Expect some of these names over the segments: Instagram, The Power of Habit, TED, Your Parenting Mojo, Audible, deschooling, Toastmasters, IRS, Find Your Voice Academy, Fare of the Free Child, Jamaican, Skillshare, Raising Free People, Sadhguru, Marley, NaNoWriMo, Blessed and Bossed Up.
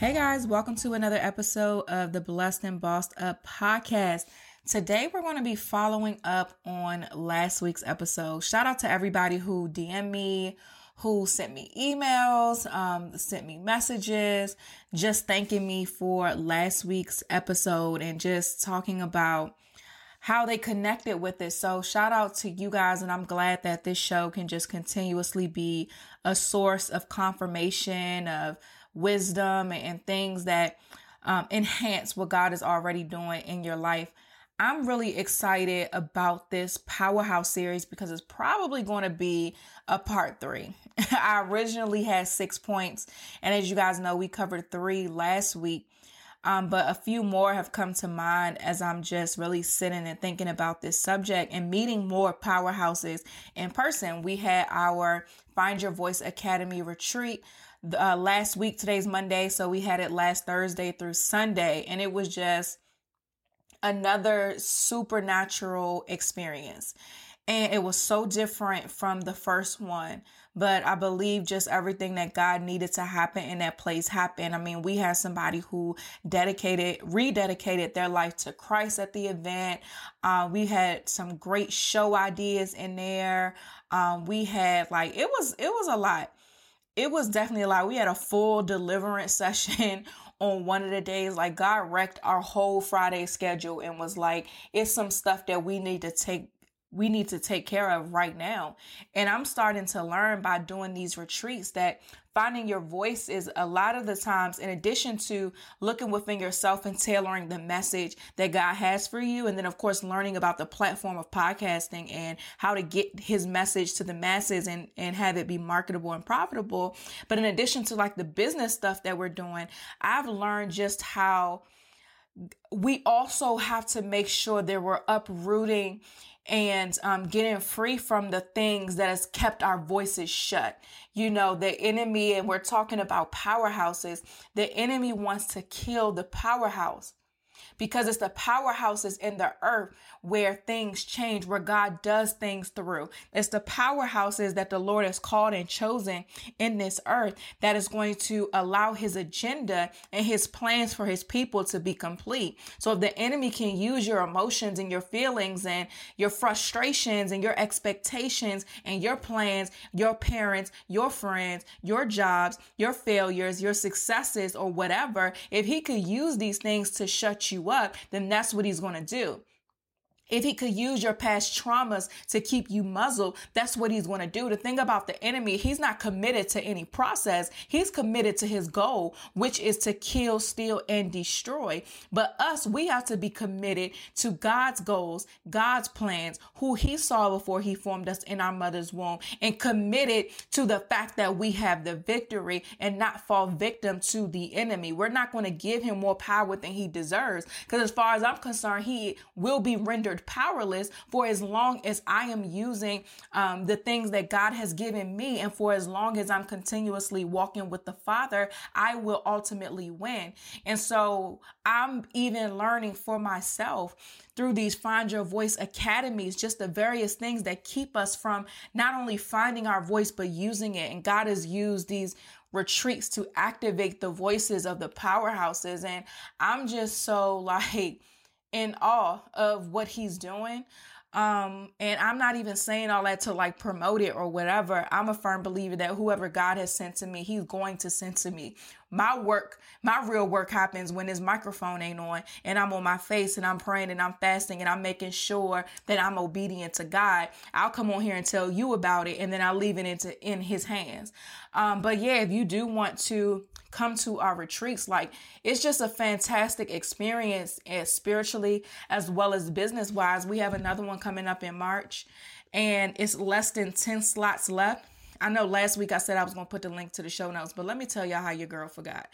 Hey guys, welcome to another episode of the Blessed and Bossed Up podcast. Today, we're going to be following up on last week's episode. Shout out to everybody who DM'd me, who sent me emails, sent me messages, just thanking me for last week's episode and just talking about how they connected with it. So shout out to you guys, and I'm glad that this show can just continuously be a source of confirmation, of wisdom, and things that enhance what God is already doing in your life. I'm really excited about this powerhouse series because it's probably going to be a part 3. I originally had 6 points, and as you guys know, we covered 3 last week, but a few more have come to mind as I'm just really sitting and thinking about this subject and meeting more powerhouses in person. We had our Find Your Voice Academy retreat last week. Today's Monday, so we had it last Thursday through Sunday, and it was just another supernatural experience. And it was so different from the first one, but I believe just everything that God needed to happen in that place happened. I mean, we had somebody who rededicated their life to Christ at the event. We had some great show ideas in there. We had it was a lot. It was definitely a lot. We had a full deliverance session on one of the days. Like, God wrecked our whole Friday schedule and was like, it's some stuff that we need to take care of right now. And I'm starting to learn by doing these retreats that finding your voice is a lot of the times, in addition to looking within yourself and tailoring the message that God has for you. And then, of course, learning about the platform of podcasting and how to get His message to the masses and have it be marketable and profitable. But in addition to the business stuff that we're doing, I've learned just how we also have to make sure that we're uprooting and getting free from the things that has kept our voices shut. You know, the enemy, and we're talking about powerhouses, the enemy wants to kill the powerhouse, because it's the powerhouses in the earth where things change, where God does things through. It's the powerhouses that the Lord has called and chosen in this earth that is going to allow His agenda and His plans for His people to be complete. So if the enemy can use your emotions and your feelings and your frustrations and your expectations and your plans, your parents, your friends, your jobs, your failures, your successes, or whatever, if he could use these things to shut you up, then that's what he's going to do. If he could use your past traumas to keep you muzzled, that's what he's going to do. The thing about the enemy, he's not committed to any process. He's committed to his goal, which is to kill, steal, and destroy. But us, we have to be committed to God's goals, God's plans, who he saw before he formed us in our mother's womb, and committed to the fact that we have the victory and not fall victim to the enemy. We're not going to give him more power than he deserves, because as far as I'm concerned, he will be rendered powerless for as long as I am using the things that God has given me. And for as long as I'm continuously walking with the Father, I will ultimately win. And so I'm even learning for myself through these Find Your Voice Academies, just the various things that keep us from not only finding our voice, but using it. And God has used these retreats to activate the voices of the powerhouses. And I'm just so in awe of what he's doing. And I'm not even saying all that to promote it or whatever. I'm a firm believer that whoever God has sent to me, he's going to send to me. My work, my real work happens when this microphone ain't on and I'm on my face and I'm praying and I'm fasting and I'm making sure that I'm obedient to God. I'll come on here and tell you about it, and then I'll leave it in his hands. But yeah, if you do want to come to our retreats, it's just a fantastic experience, as spiritually as well as business wise. We have another one coming up in March, and it's less than 10 slots left. I know last week I said I was going to put the link to the show notes, but let me tell y'all how your girl forgot.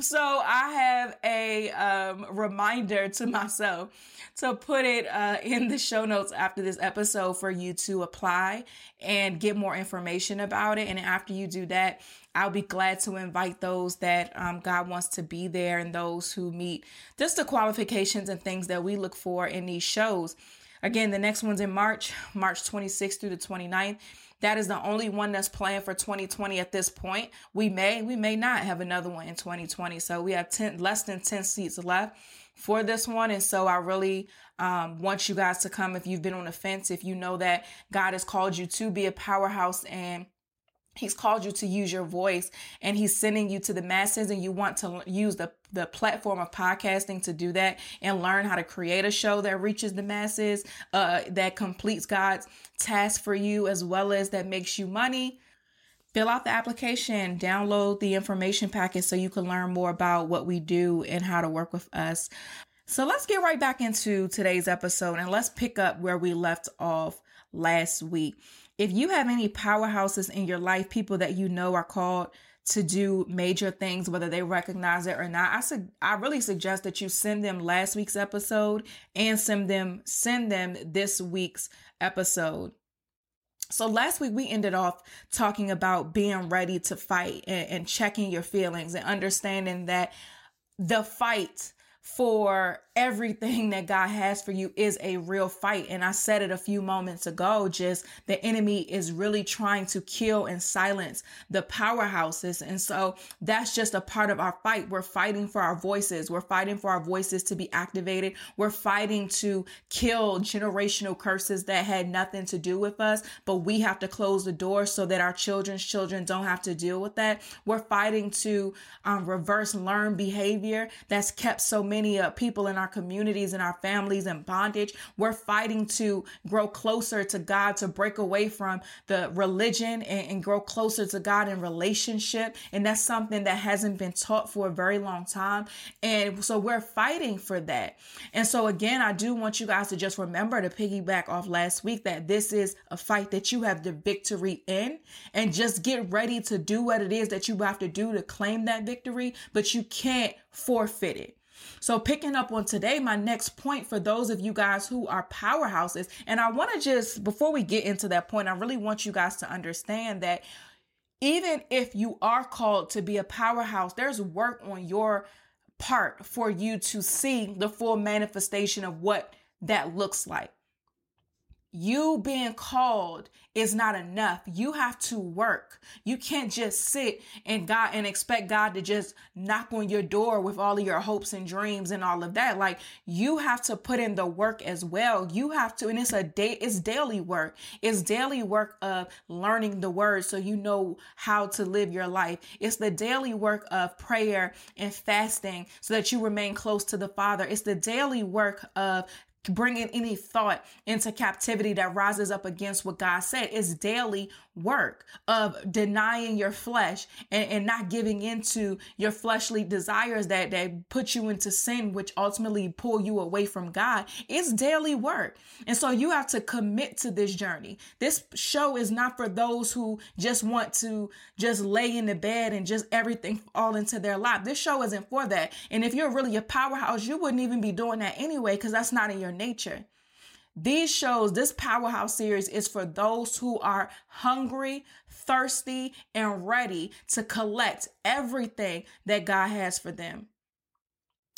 So I have a reminder to myself to put it in the show notes after this episode for you to apply and get more information about it. And after you do that, I'll be glad to invite those that God wants to be there and those who meet just the qualifications and things that we look for in these shows. Again, the next one's in March, March 26th through the 29th. That is the only one that's planned for 2020 at this point. We may not have another one in 2020. So we have less than 10 seats left for this one. And so I really want you guys to come if you've been on the fence, if you know that God has called you to be a powerhouse and he's called you to use your voice and he's sending you to the masses, and you want to use the platform of podcasting to do that and learn how to create a show that reaches the masses, that completes God's task for you, as well as that makes you money. Fill out the application, download the information packet so you can learn more about what we do and how to work with us. So let's get right back into today's episode and let's pick up where we left off last week. If you have any powerhouses in your life, people that you know are called to do major things, whether they recognize it or not, I really suggest that you send them last week's episode and send them this week's episode. So last week we ended off talking about being ready to fight and checking your feelings and understanding that the fight for everything that God has for you is a real fight. And I said it a few moments ago, just the enemy is really trying to kill and silence the powerhouses. And so that's just a part of our fight. We're fighting for our voices. We're fighting for our voices to be activated. We're fighting to kill generational curses that had nothing to do with us, but we have to close the door so that our children's children don't have to deal with that. We're fighting to reverse learned behavior that's kept so many people in our communities and our families in bondage. We're fighting to grow closer to God, to break away from the religion and grow closer to God in relationship. And that's something that hasn't been taught for a very long time. And so we're fighting for that. And so again, I do want you guys to just remember to piggyback off last week that this is a fight that you have the victory in, and just get ready to do what it is that you have to do to claim that victory, but you can't forfeit it. So picking up on today, my next point for those of you guys who are powerhouses, and I want to just, before we get into that point, I really want you guys to understand that even if you are called to be a powerhouse, there's work on your part for you to see the full manifestation of what that looks like. You being called is not enough. You have to work. You can't just sit and expect God to just knock on your door with all of your hopes and dreams and all of that. You have to put in the work as well. You have to, and it's daily work. It's daily work of learning the word so you know how to live your life. It's the daily work of prayer and fasting so that you remain close to the Father. It's the daily work of bringing any thought into captivity that rises up against what God said. It's daily work of denying your flesh and not giving into your fleshly desires that put you into sin, which ultimately pull you away from God. It's daily work. And so you have to commit to this journey. This show is not for those who just want to just lay in the bed and just everything all into their lap. This show isn't for that. And if you're really a powerhouse, you wouldn't even be doing that anyway, because that's not in your nature. These shows, this powerhouse series is for those who are hungry, thirsty, and ready to collect everything that God has for them.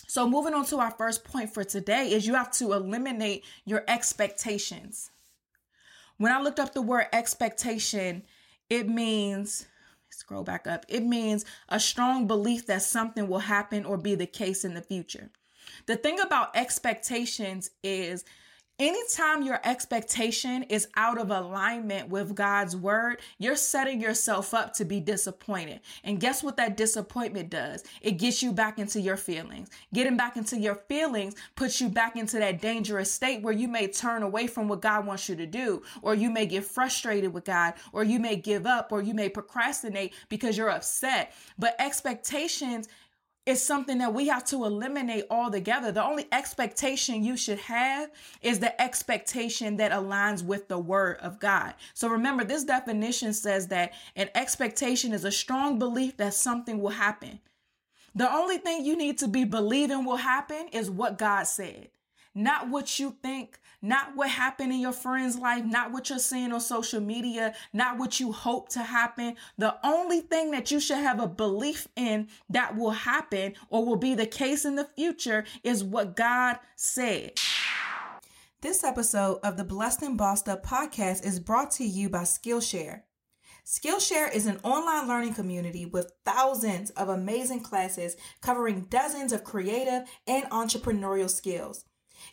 So moving on to our first point for today is you have to eliminate your expectations. When I looked up the word expectation, it means, scroll back up, it means a strong belief that something will happen or be the case in the future. The thing about expectations is anytime your expectation is out of alignment with God's word, you're setting yourself up to be disappointed. And guess what that disappointment does? It gets you back into your feelings. Getting back into your feelings puts you back into that dangerous state where you may turn away from what God wants you to do, or you may get frustrated with God, or you may give up, or you may procrastinate because you're upset. But expectations is something that we have to eliminate altogether. The only expectation you should have is the expectation that aligns with the word of God. So remember, this definition says that an expectation is a strong belief that something will happen. The only thing you need to be believing will happen is what God said. Not what you think, not what happened in your friend's life, not what you're seeing on social media, not what you hope to happen. The only thing that you should have a belief in that will happen or will be the case in the future is what God said. This episode of the Blessed and Bossed Up podcast is brought to you by Skillshare. Skillshare is an online learning community with thousands of amazing classes covering dozens of creative and entrepreneurial skills.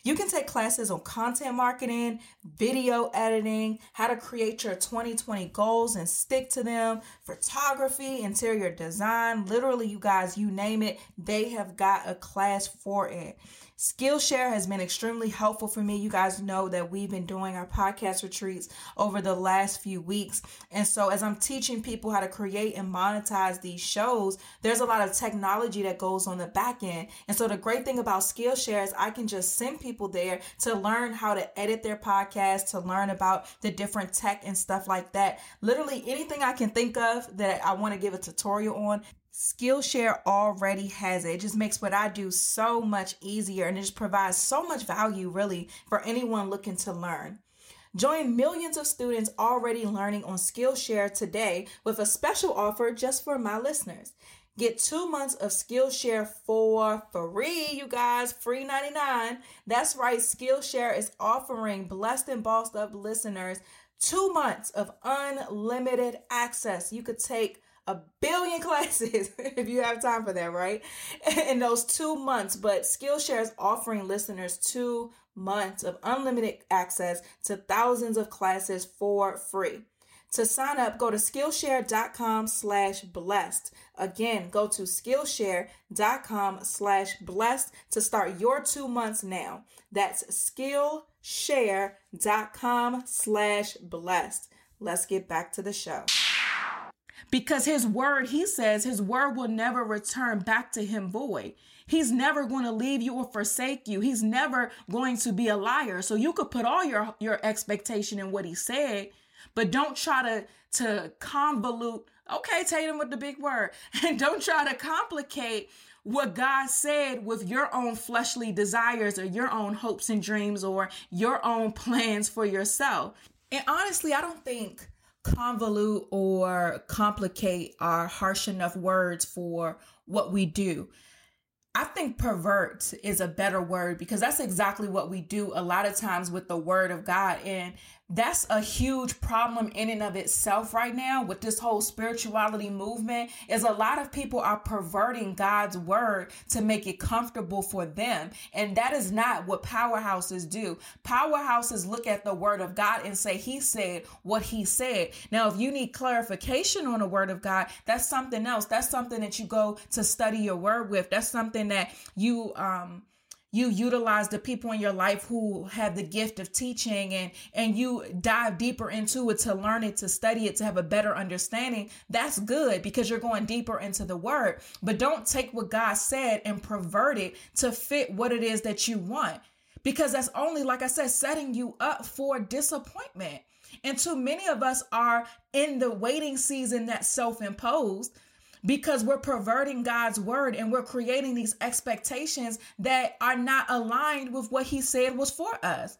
You can take classes on content marketing, video editing, how to create your 2020 goals and stick to them, photography, interior design, literally, you guys, you name it, they have got a class for it. Skillshare has been extremely helpful for me. You guys know that we've been doing our podcast retreats over the last few weeks. And so as I'm teaching people how to create and monetize these shows, there's a lot of technology that goes on the back end. And so the great thing about Skillshare is I can just send people there to learn how to edit their podcast, to learn about the different tech and stuff like that. Literally anything I can think of that I want to give a tutorial on, Skillshare already has it. It just makes what I do so much easier, and it just provides so much value really for anyone looking to learn. Join millions of students already learning on Skillshare today with a special offer just for my listeners. Get 2 months of Skillshare for free, you guys, free 99. That's right, Skillshare is offering Blessed and Bossed Up listeners 2 months of unlimited access. You could take a billion classes if you have time for that, right? In those 2 months, but Skillshare is offering listeners 2 months of unlimited access to thousands of classes for free. To sign up, go to Skillshare.com/blessed. Again, go to Skillshare.com/blessed to start your 2 months now. That's Skillshare.com/blessed. Let's get back to the show. Because his word, he says, his word will never return back to him void. He's never going to leave you or forsake you. He's never going to be a liar. So you could put all your expectation in what he said, but don't try to convolute. Okay, Tatum with the big word. And don't try to complicate what God said with your own fleshly desires or your own hopes and dreams or your own plans for yourself. And honestly, I don't think convolute or complicate are harsh enough words for what we do. I think pervert is a better word because that's exactly what we do a lot of times with the word of God. And that's a huge problem in and of itself right now with this whole spirituality movement is a lot of people are perverting God's word to make it comfortable for them. And that is not what powerhouses do. Powerhouses look at the word of God and say, he said what he said. Now, if you need clarification on the word of God, that's something else. That's something that you go to study your word with. That's something that you You utilize the people in your life who have the gift of teaching, and you dive deeper into it to learn it, to study it, to have a better understanding. That's good because you're going deeper into the word, but don't take what God said and pervert it to fit what it is that you want, because that's only, like I said, setting you up for disappointment. And too many of us are in the waiting season that's self-imposed, because we're perverting God's word and we're creating these expectations that are not aligned with what he said was for us.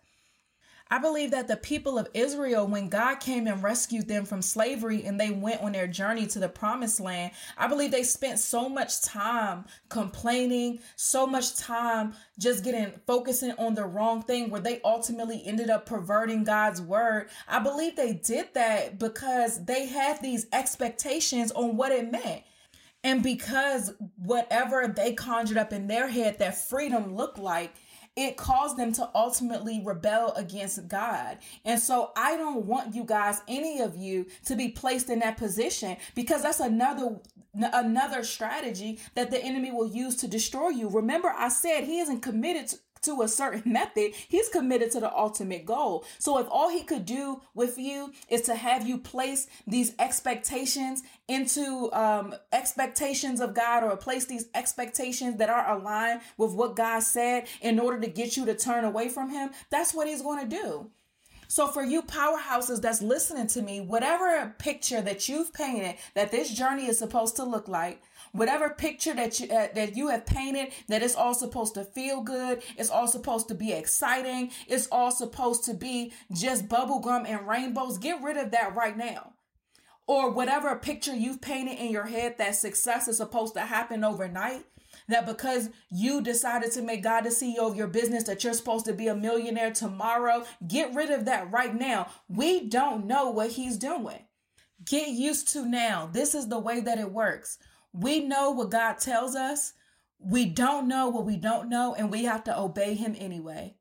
I believe that the people of Israel, when God came and rescued them from slavery and they went on their journey to the promised land, I believe they spent so much time complaining, so much time just focusing on the wrong thing, where they ultimately ended up perverting God's word. I believe they did that because they had these expectations on what it meant. And because whatever they conjured up in their head that freedom looked like, it caused them to ultimately rebel against God. And so I don't want you guys, any of you, to be placed in that position, because that's another strategy that the enemy will use to destroy you. Remember, I said he isn't committed to a certain method. He's committed to the ultimate goal. So if all he could do with you is to have you place these expectations into expectations of God, or place these expectations that are aligned with what God said in order to get you to turn away from him, that's what he's going to do. So for you powerhouses that's listening to me, whatever picture that you've painted that this journey is supposed to look like, whatever picture that you have painted, that it's all supposed to feel good, it's all supposed to be exciting, it's all supposed to be just bubblegum and rainbows, get rid of that right now. Or whatever picture you've painted in your head that success is supposed to happen overnight, that because you decided to make God the CEO of your business, that you're supposed to be a millionaire tomorrow. Get rid of that right now. We don't know what he's doing. Get used to now. This is the way that it works. We know what God tells us. We don't know what we don't know, and we have to obey him anyway.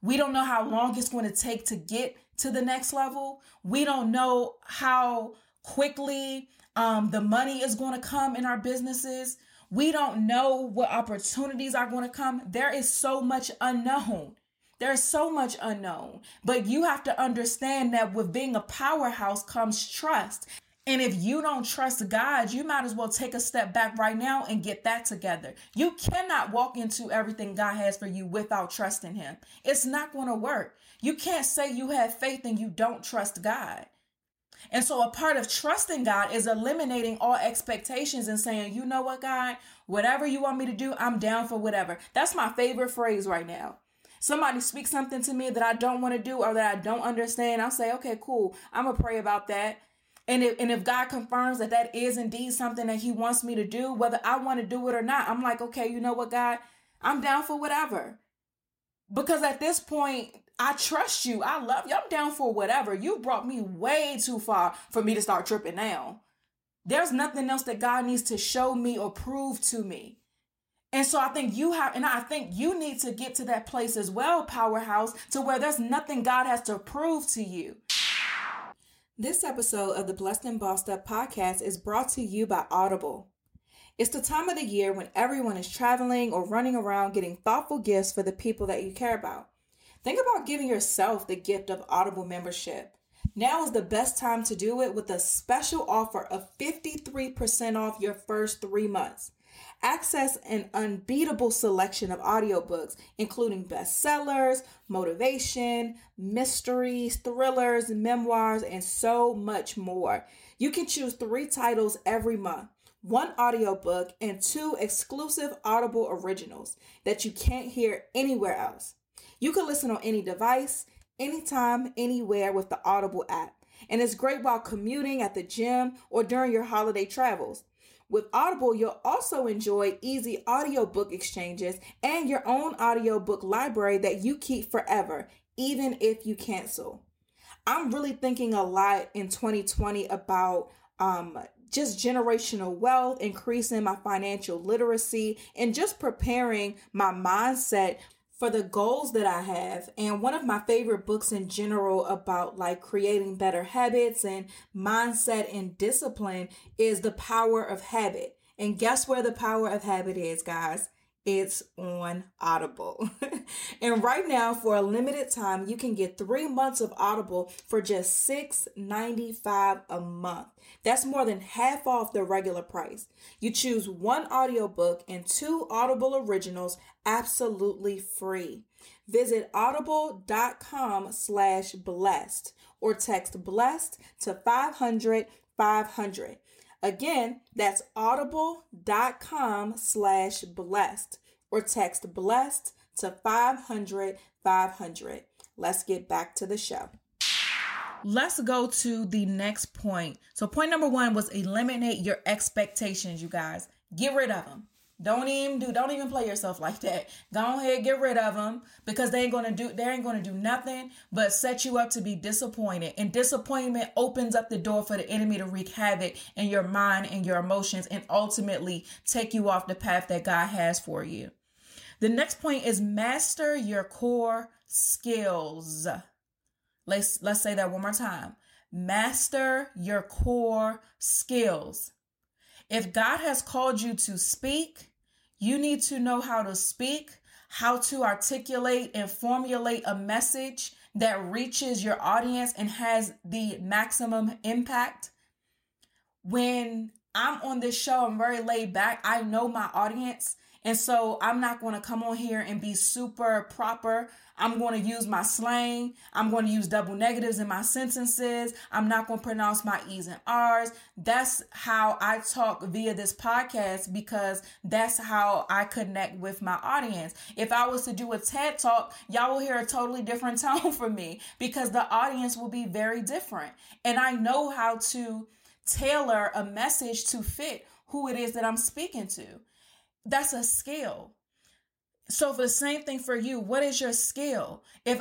We don't know how long it's going to take to get to the next level. We don't know how quickly the money is going to come in our businesses. We don't know what opportunities are going to come. There is so much unknown. There's so much unknown. But you have to understand that with being a powerhouse comes trust. And if you don't trust God, you might as well take a step back right now and get that together. You cannot walk into everything God has for you without trusting him. It's not going to work. You can't say you have faith and you don't trust God. And so a part of trusting God is eliminating all expectations and saying, you know what, God, whatever you want me to do, I'm down for whatever. That's my favorite phrase right now. Somebody speaks something to me that I don't want to do or that I don't understand. I'll say, okay, cool. I'm going to pray about that. And if God confirms that that is indeed something that he wants me to do, whether I want to do it or not, I'm like, okay, you know what, God, I'm down for whatever. Because at this point, I trust you. I love you. I'm down for whatever. You brought me way too far for me to start tripping now. There's nothing else that God needs to show me or prove to me. And so I think you need to get to that place as well, powerhouse, to where there's nothing God has to prove to you. This episode of the Blessed and Bossed Up podcast is brought to you by Audible. It's the time of the year when everyone is traveling or running around getting thoughtful gifts for the people that you care about. Think about giving yourself the gift of Audible membership. Now is the best time to do it with a special offer of 53% off your first 3 months. Access an unbeatable selection of audiobooks, including bestsellers, motivation, mysteries, thrillers, memoirs, and so much more. You can choose 3 titles every month, 1 audiobook, and 2 exclusive Audible originals that you can't hear anywhere else. You can listen on any device, anytime, anywhere with the Audible app. And it's great while commuting, at the gym, or during your holiday travels. With Audible, you'll also enjoy easy audiobook exchanges and your own audiobook library that you keep forever, even if you cancel. I'm really thinking a lot in 2020 about just generational wealth, increasing my financial literacy, and just preparing my mindset for the goals that I have. And one of my favorite books in general about like creating better habits and mindset and discipline is The Power of Habit. And guess where the power of habit is, guys? It's on Audible. And right now, for a limited time, you can get 3 months of Audible for just $6.95 a month. That's more than half off the regular price. You choose one audiobook and two Audible originals absolutely free. Visit audible.com/blessed or text blessed to 500-500. Again, that's audible.com/blessed or text blessed to 500-500. Let's get back to the show. Let's go to the next point. So point number one was eliminate your expectations, you guys. Get rid of them. Don't even play yourself like that. Go ahead, get rid of them, because they ain't gonna do nothing but set you up to be disappointed. And disappointment opens up the door for the enemy to wreak havoc in your mind and your emotions, and ultimately take you off the path that God has for you. The next point is master your core skills. Let's say that one more time. Master your core skills. If God has called you to speak, you need to know how to speak, how to articulate and formulate a message that reaches your audience and has the maximum impact. When I'm on this show, I'm very laid back. I know my audience. And so I'm not going to come on here and be super proper. I'm going to use my slang. I'm going to use double negatives in my sentences. I'm not going to pronounce my E's and R's. That's how I talk via this podcast, because that's how I connect with my audience. If I was to do a TED Talk, y'all will hear a totally different tone from me, because the audience will be very different. And I know how to tailor a message to fit who it is that I'm speaking to. That's a skill. So for the same thing for you, what is your skill? If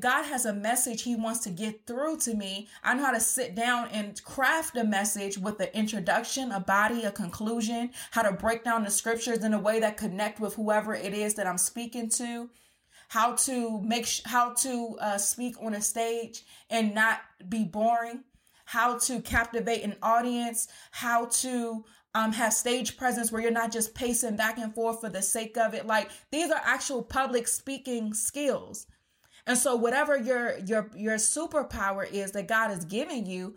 God has a message he wants to get through to me, I know how to sit down and craft a message with an introduction, a body, a conclusion, how to break down the scriptures in a way that connect with whoever it is that I'm speaking to, how to speak on a stage and not be boring, how to captivate an audience, how to have stage presence where you're not just pacing back and forth for the sake of it. Like, these are actual public speaking skills. And so whatever your superpower is that God is giving you,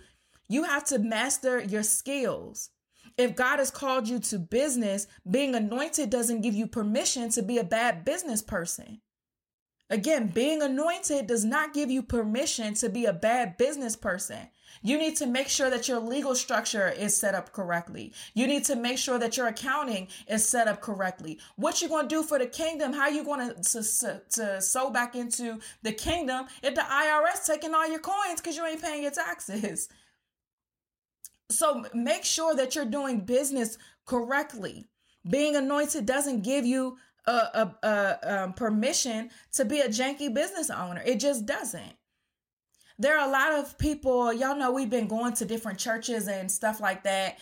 you have to master your skills. If God has called you to business, being anointed doesn't give you permission to be a bad business person. Again, being anointed does not give you permission to be a bad business person. You need to make sure that your legal structure is set up correctly. You need to make sure that your accounting is set up correctly. What you going to do for the kingdom, how you going to sow back into the kingdom if the IRS taking all your coins because you ain't paying your taxes. So make sure that you're doing business correctly. Being anointed doesn't give you permission to be a janky business owner. It just doesn't. There are a lot of people, y'all know we've been going to different churches and stuff like that.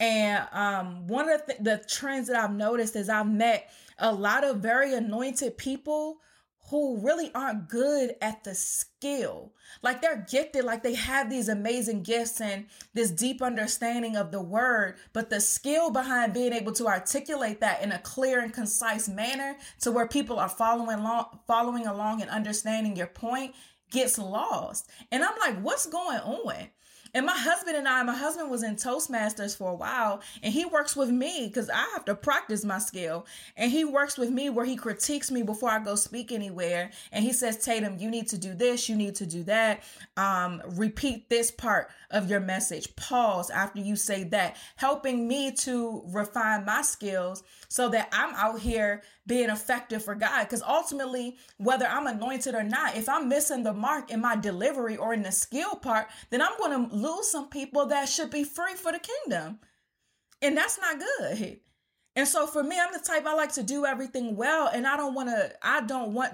And one of the trends that I've noticed is I've met a lot of very anointed people who really aren't good at the skill. Like, they're gifted, like they have these amazing gifts and this deep understanding of the word, but the skill behind being able to articulate that in a clear and concise manner to where people are following along and understanding your point gets lost. And I'm like, what's going on? And my husband was in Toastmasters for a while, and he works with me because I have to practice my skill. And he works with me where he critiques me before I go speak anywhere. And he says, Tatum, you need to do this. You need to do that. Repeat this part of your message. Pause after you say that. Helping me to refine my skills so that I'm out here being effective for God. Because ultimately, whether I'm anointed or not, if I'm missing the mark in my delivery or in the skill part, then I'm going to lose some people that should be free for the kingdom. And that's not good. And so for me, I'm the type, I like to do everything well, and I don't want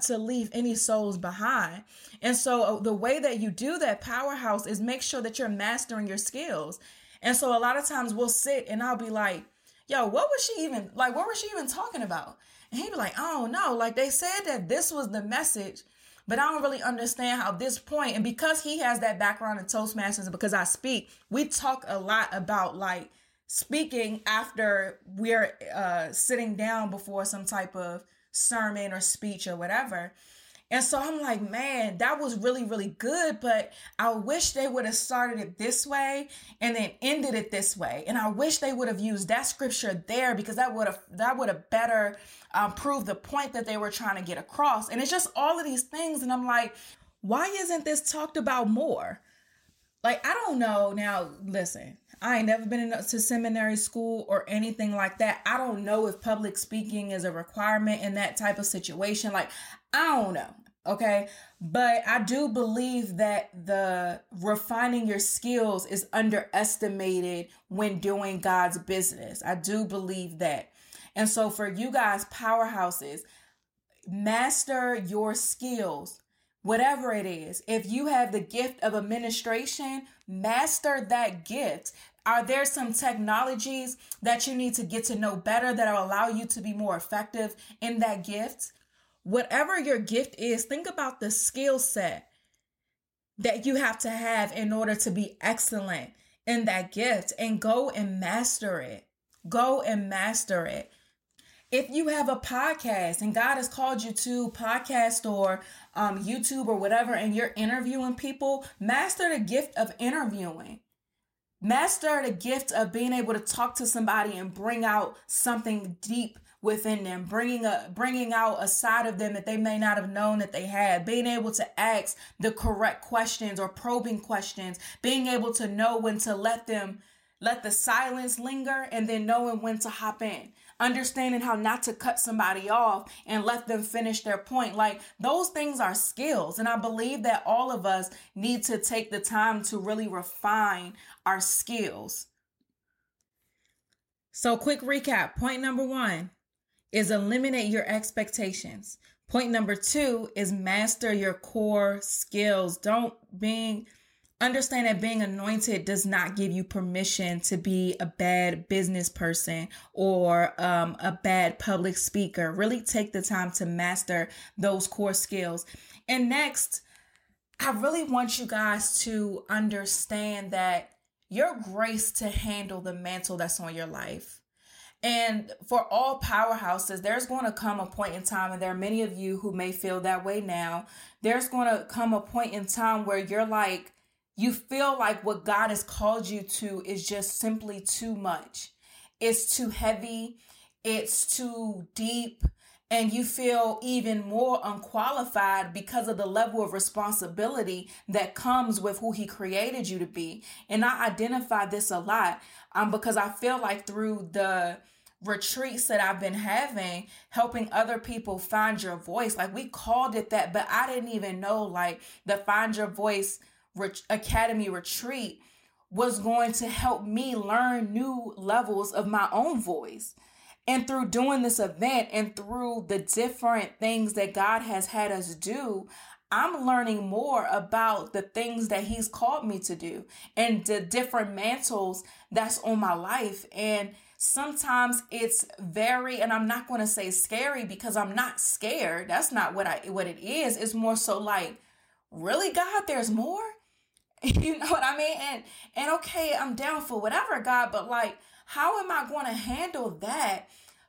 to leave any souls behind. And so the way that you do that, powerhouse, is make sure that you're mastering your skills. And so a lot of times we'll sit and I'll be like, yo, what was she even talking about? And he'd be like, oh no, like they said that this was the message, but I don't really understand how this point. And because he has that background in Toastmasters, and because I speak, we talk a lot about like speaking after we're sitting down before some type of sermon or speech or whatever. And so I'm like, man, that was really, really good. But I wish they would have started it this way and then ended it this way. And I wish they would have used that scripture there, because that would have better proved the point that they were trying to get across. And it's just all of these things. And I'm like, why isn't this talked about more? Like, I don't know. Now, listen, I ain't never been to seminary school or anything like that. I don't know if public speaking is a requirement in that type of situation. Like, I don't know. Okay. But I do believe that the refining your skills is underestimated when doing God's business. I do believe that. And so for you guys, powerhouses, master your skills. Whatever it is, if you have the gift of administration, master that gift. Are there some technologies that you need to get to know better that will allow you to be more effective in that gift? Whatever your gift is, think about the skill set that you have to have in order to be excellent in that gift, and go and master it. Go and master it. If you have a podcast and God has called you to podcast or YouTube or whatever, and you're interviewing people, master the gift of interviewing. Master the gift of being able to talk to somebody and bring out something deep within them, bringing out a side of them that they may not have known that they had, being able to ask the correct questions or probing questions, being able to know when to let the silence linger, and then knowing when to hop in, understanding how not to cut somebody off and let them finish their point. Like, those things are skills. And I believe that all of us need to take the time to really refine our skills. So quick recap. Point number one is eliminate your expectations. Point number two is master your core skills. Understand that being anointed does not give you permission to be a bad business person or a bad public speaker. Really take the time to master those core skills. And next, I really want you guys to understand that your grace to handle the mantle that's on your life. And for all powerhouses, there's going to come a point in time, and there are many of you who may feel that way now. There's going to come a point in time where you're like, you feel like what God has called you to is just simply too much. It's too heavy. It's too deep. And you feel even more unqualified because of the level of responsibility that comes with who He created you to be. And I identify this a lot because I feel like through the retreats that I've been having, helping other people find your voice. Like, we called it that, but I didn't even know like the Find Your Voice Academy retreat was going to help me learn new levels of my own voice. And through doing this event and through the different things that God has had us do, I'm learning more about the things that He's called me to do and the different mantles that's on my life. And sometimes it's very, and I'm not going to say scary because I'm not scared. That's not what it is. It's more so like, really, God, there's more? You know what I mean? And okay, I'm down for whatever, God, but like, how am I going to handle that?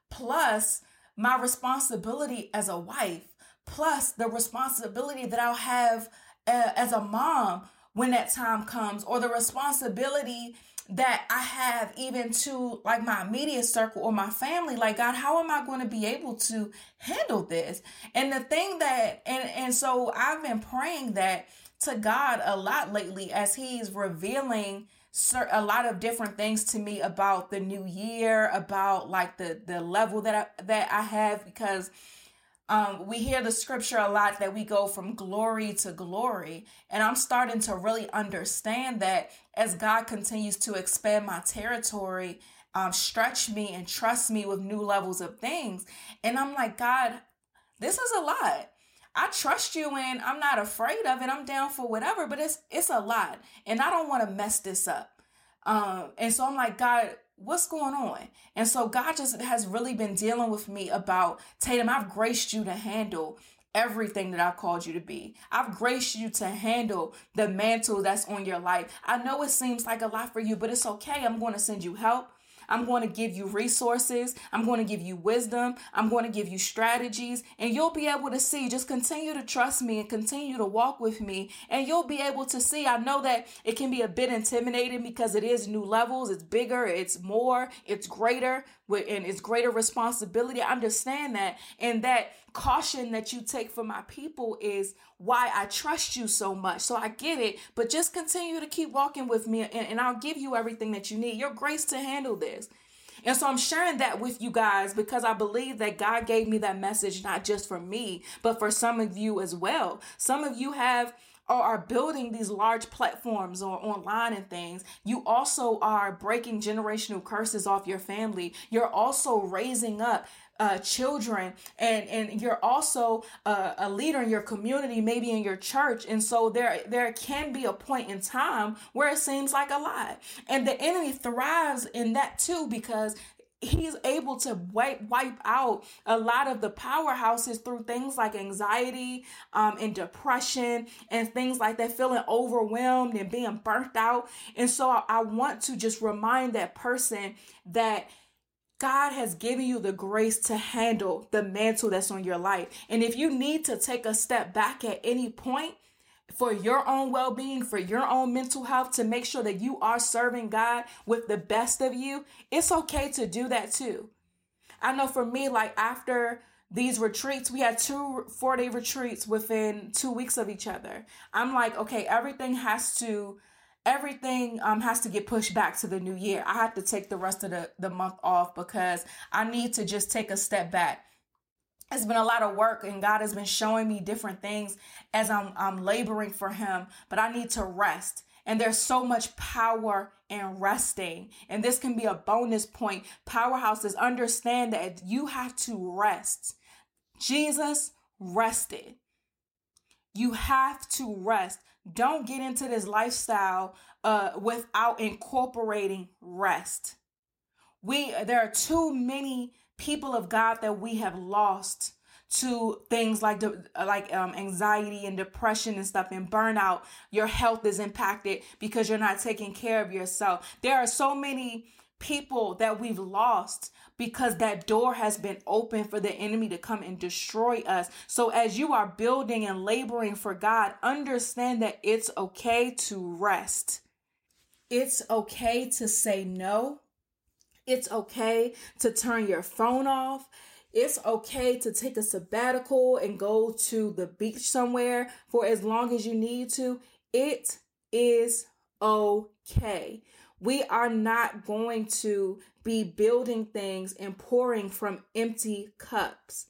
Plus my responsibility as a wife, plus the responsibility that I'll have as a mom when that time comes, or the responsibility that I have even to like my immediate circle or my family. Like, God, how am I going to be able to handle this? And the thing that, and so I've been praying that to God a lot lately as He's revealing a lot of different things to me about the new year, about like the level that I have, because we hear the scripture a lot that we go from glory to glory. And I'm starting to really understand that as God continues to expand my territory, stretch me and trust me with new levels of things. And I'm like, God, this is a lot. I trust you and I'm not afraid of it. I'm down for whatever, but it's a lot. And I don't want to mess this up. And so I'm like, God, what's going on? And so God just has really been dealing with me about, Tatum, I've graced you to handle everything that I've called you to be. I've graced you to handle the mantle that's on your life. I know it seems like a lot for you, but it's okay. I'm going to send you help. I'm going to give you resources. I'm going to give you wisdom. I'm going to give you strategies, and you'll be able to see. Just continue to trust me and continue to walk with me, and you'll be able to see. I know that it can be a bit intimidating because it is new levels. It's bigger. It's more. It's greater, and it's greater responsibility. I understand that, and that caution that you take for my people is why I trust you so much. So I get it, but just continue to keep walking with me, and I'll give you everything that you need. Your grace to handle this. And so I'm sharing that with you guys because I believe that God gave me that message, not just for me, but for some of you as well. Some of you have or are building these large platforms or online and things. You also are breaking generational curses off your family. You're also raising up children, and you're also a leader in your community, maybe in your church. And so there can be a point in time where it seems like a lot. And the enemy thrives in that too, because he's able to wipe out a lot of the powerhouses through things like anxiety, and depression and things like that, feeling overwhelmed and being burnt out. And so I want to just remind that person that God has given you the grace to handle the mantle that's on your life. And if you need to take a step back at any point, for your own well-being, for your own mental health, to make sure that you are serving God with the best of you, it's okay to do that too. I know for me, like after these retreats, we had two 4-day retreats within 2 weeks of each other. I'm like, okay, everything has to get pushed back to the new year. I have to take the rest of the month off because I need to just take a step back. It's been a lot of work, and God has been showing me different things as I'm laboring for him, but I need to rest. And there's so much power in resting. And this can be a bonus point. Powerhouses, understand that you have to rest. Jesus rested. You have to rest. Don't get into this lifestyle without incorporating rest. There are too many people of God that we have lost to things like anxiety and depression and stuff and burnout. Your health is impacted because you're not taking care of yourself. There are so many people that we've lost because that door has been open for the enemy to come and destroy us. So as you are building and laboring for God, understand that it's okay to rest. It's okay to say no. It's okay to turn your phone off. It's okay to take a sabbatical and go to the beach somewhere for as long as you need to. It is okay. We are not going to be building things and pouring from empty cups.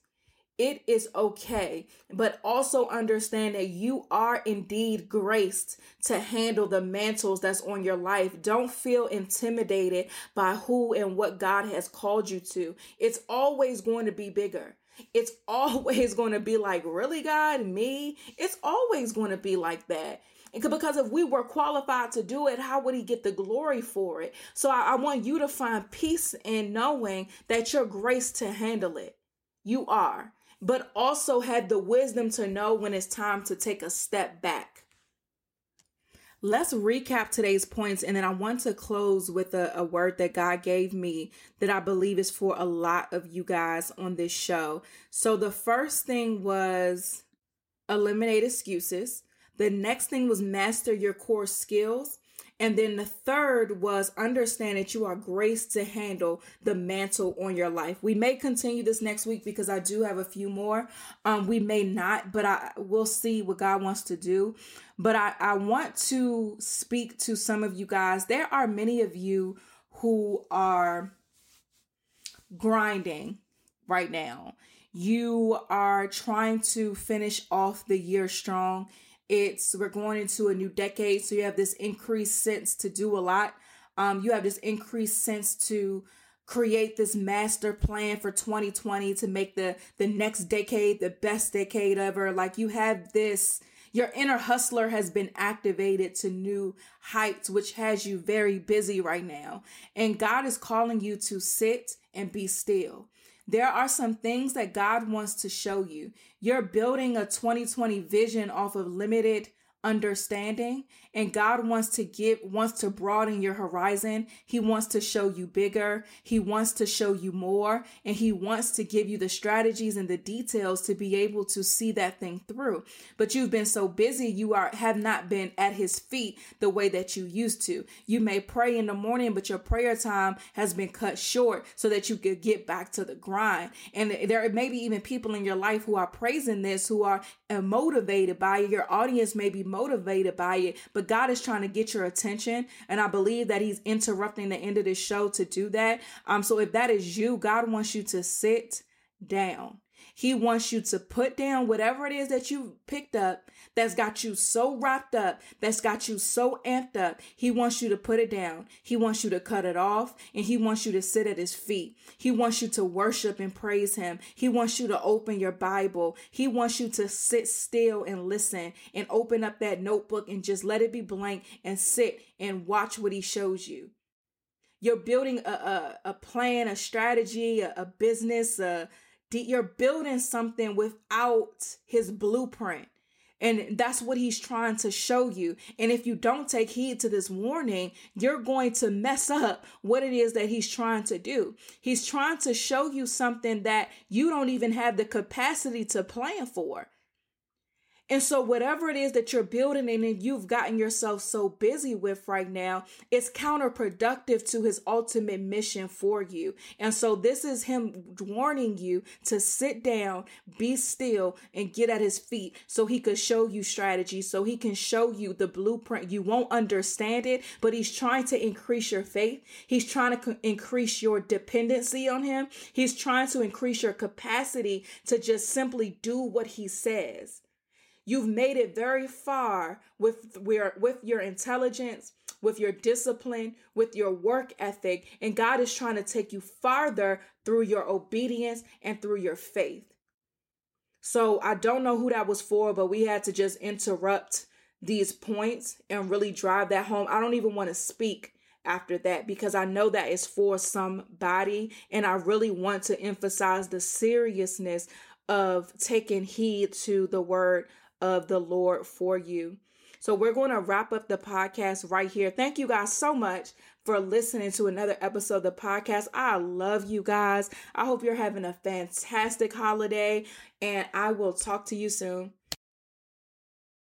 It is okay, but also understand that you are indeed graced to handle the mantles that's on your life. Don't feel intimidated by who and what God has called you to. It's always going to be bigger. It's always going to be like, really, God, me? It's always going to be like that. Because if we were qualified to do it, how would he get the glory for it? So I want you to find peace in knowing that you're graced to handle it. You are. But also had the wisdom to know when it's time to take a step back. Let's recap today's points, and then I want to close with a word that God gave me that I believe is for a lot of you guys on this show. So the first thing was eliminate excuses. The next thing was master your core skills. And then the third was understand that you are graced to handle the mantle on your life. We may continue this next week because I do have a few more. We may not, but we'll see what God wants to do. But I want to speak to some of you guys. There are many of you who are grinding right now. You are trying to finish off the year strong. We're going into a new decade, so you have this increased sense to do a lot. You have this increased sense to create this master plan for 2020 to make the next decade the best decade ever. Like you have this, your inner hustler has been activated to new heights, which has you very busy right now. And God is calling you to sit and be still. There are some things that God wants to show you. You're building a 2020 vision off of limited understanding, and God wants to broaden your horizon. He wants to show you bigger. He wants to show you more, and he wants to give you the strategies and the details to be able to see that thing through. But you've been so busy, you have not been at his feet the way that you used to. You may pray in the morning, but your prayer time has been cut short so that you could get back to the grind. And there may be even people in your life who are praising this, who are motivated by it. Your audience may be motivated by it, but God is trying to get your attention. And I believe that he's interrupting the end of this show to do that. So if that is you, God wants you to sit down. He wants you to put down whatever it is that you picked up that's got you so wrapped up, that's got you so amped up. He wants you to put it down. He wants you to cut it off, and he wants you to sit at his feet. He wants you to worship and praise him. He wants you to open your Bible. He wants you to sit still and listen and open up that notebook and just let it be blank and sit and watch what he shows you. You're building a plan, a strategy, a business. You're building something without his blueprint. And that's what he's trying to show you. And if you don't take heed to this warning, you're going to mess up what it is that he's trying to do. He's trying to show you something that you don't even have the capacity to plan for. And so whatever it is that you're building and you've gotten yourself so busy with right now, it's counterproductive to his ultimate mission for you. And so this is him warning you to sit down, be still, and get at his feet so he could show you strategy, so he can show you the blueprint. You won't understand it, but he's trying to increase your faith. He's trying to increase your dependency on him. He's trying to increase your capacity to just simply do what he says. You've made it very far with your intelligence, with your discipline, with your work ethic, and God is trying to take you farther through your obedience and through your faith. So I don't know who that was for, but we had to just interrupt these points and really drive that home. I don't even want to speak after that because I know that is for somebody, and I really want to emphasize the seriousness of taking heed to the word of the Lord for you. So we're going to wrap up the podcast right here. Thank you guys so much for listening to another episode of the podcast. I love you guys. I hope you're having a fantastic holiday, and I will talk to you soon.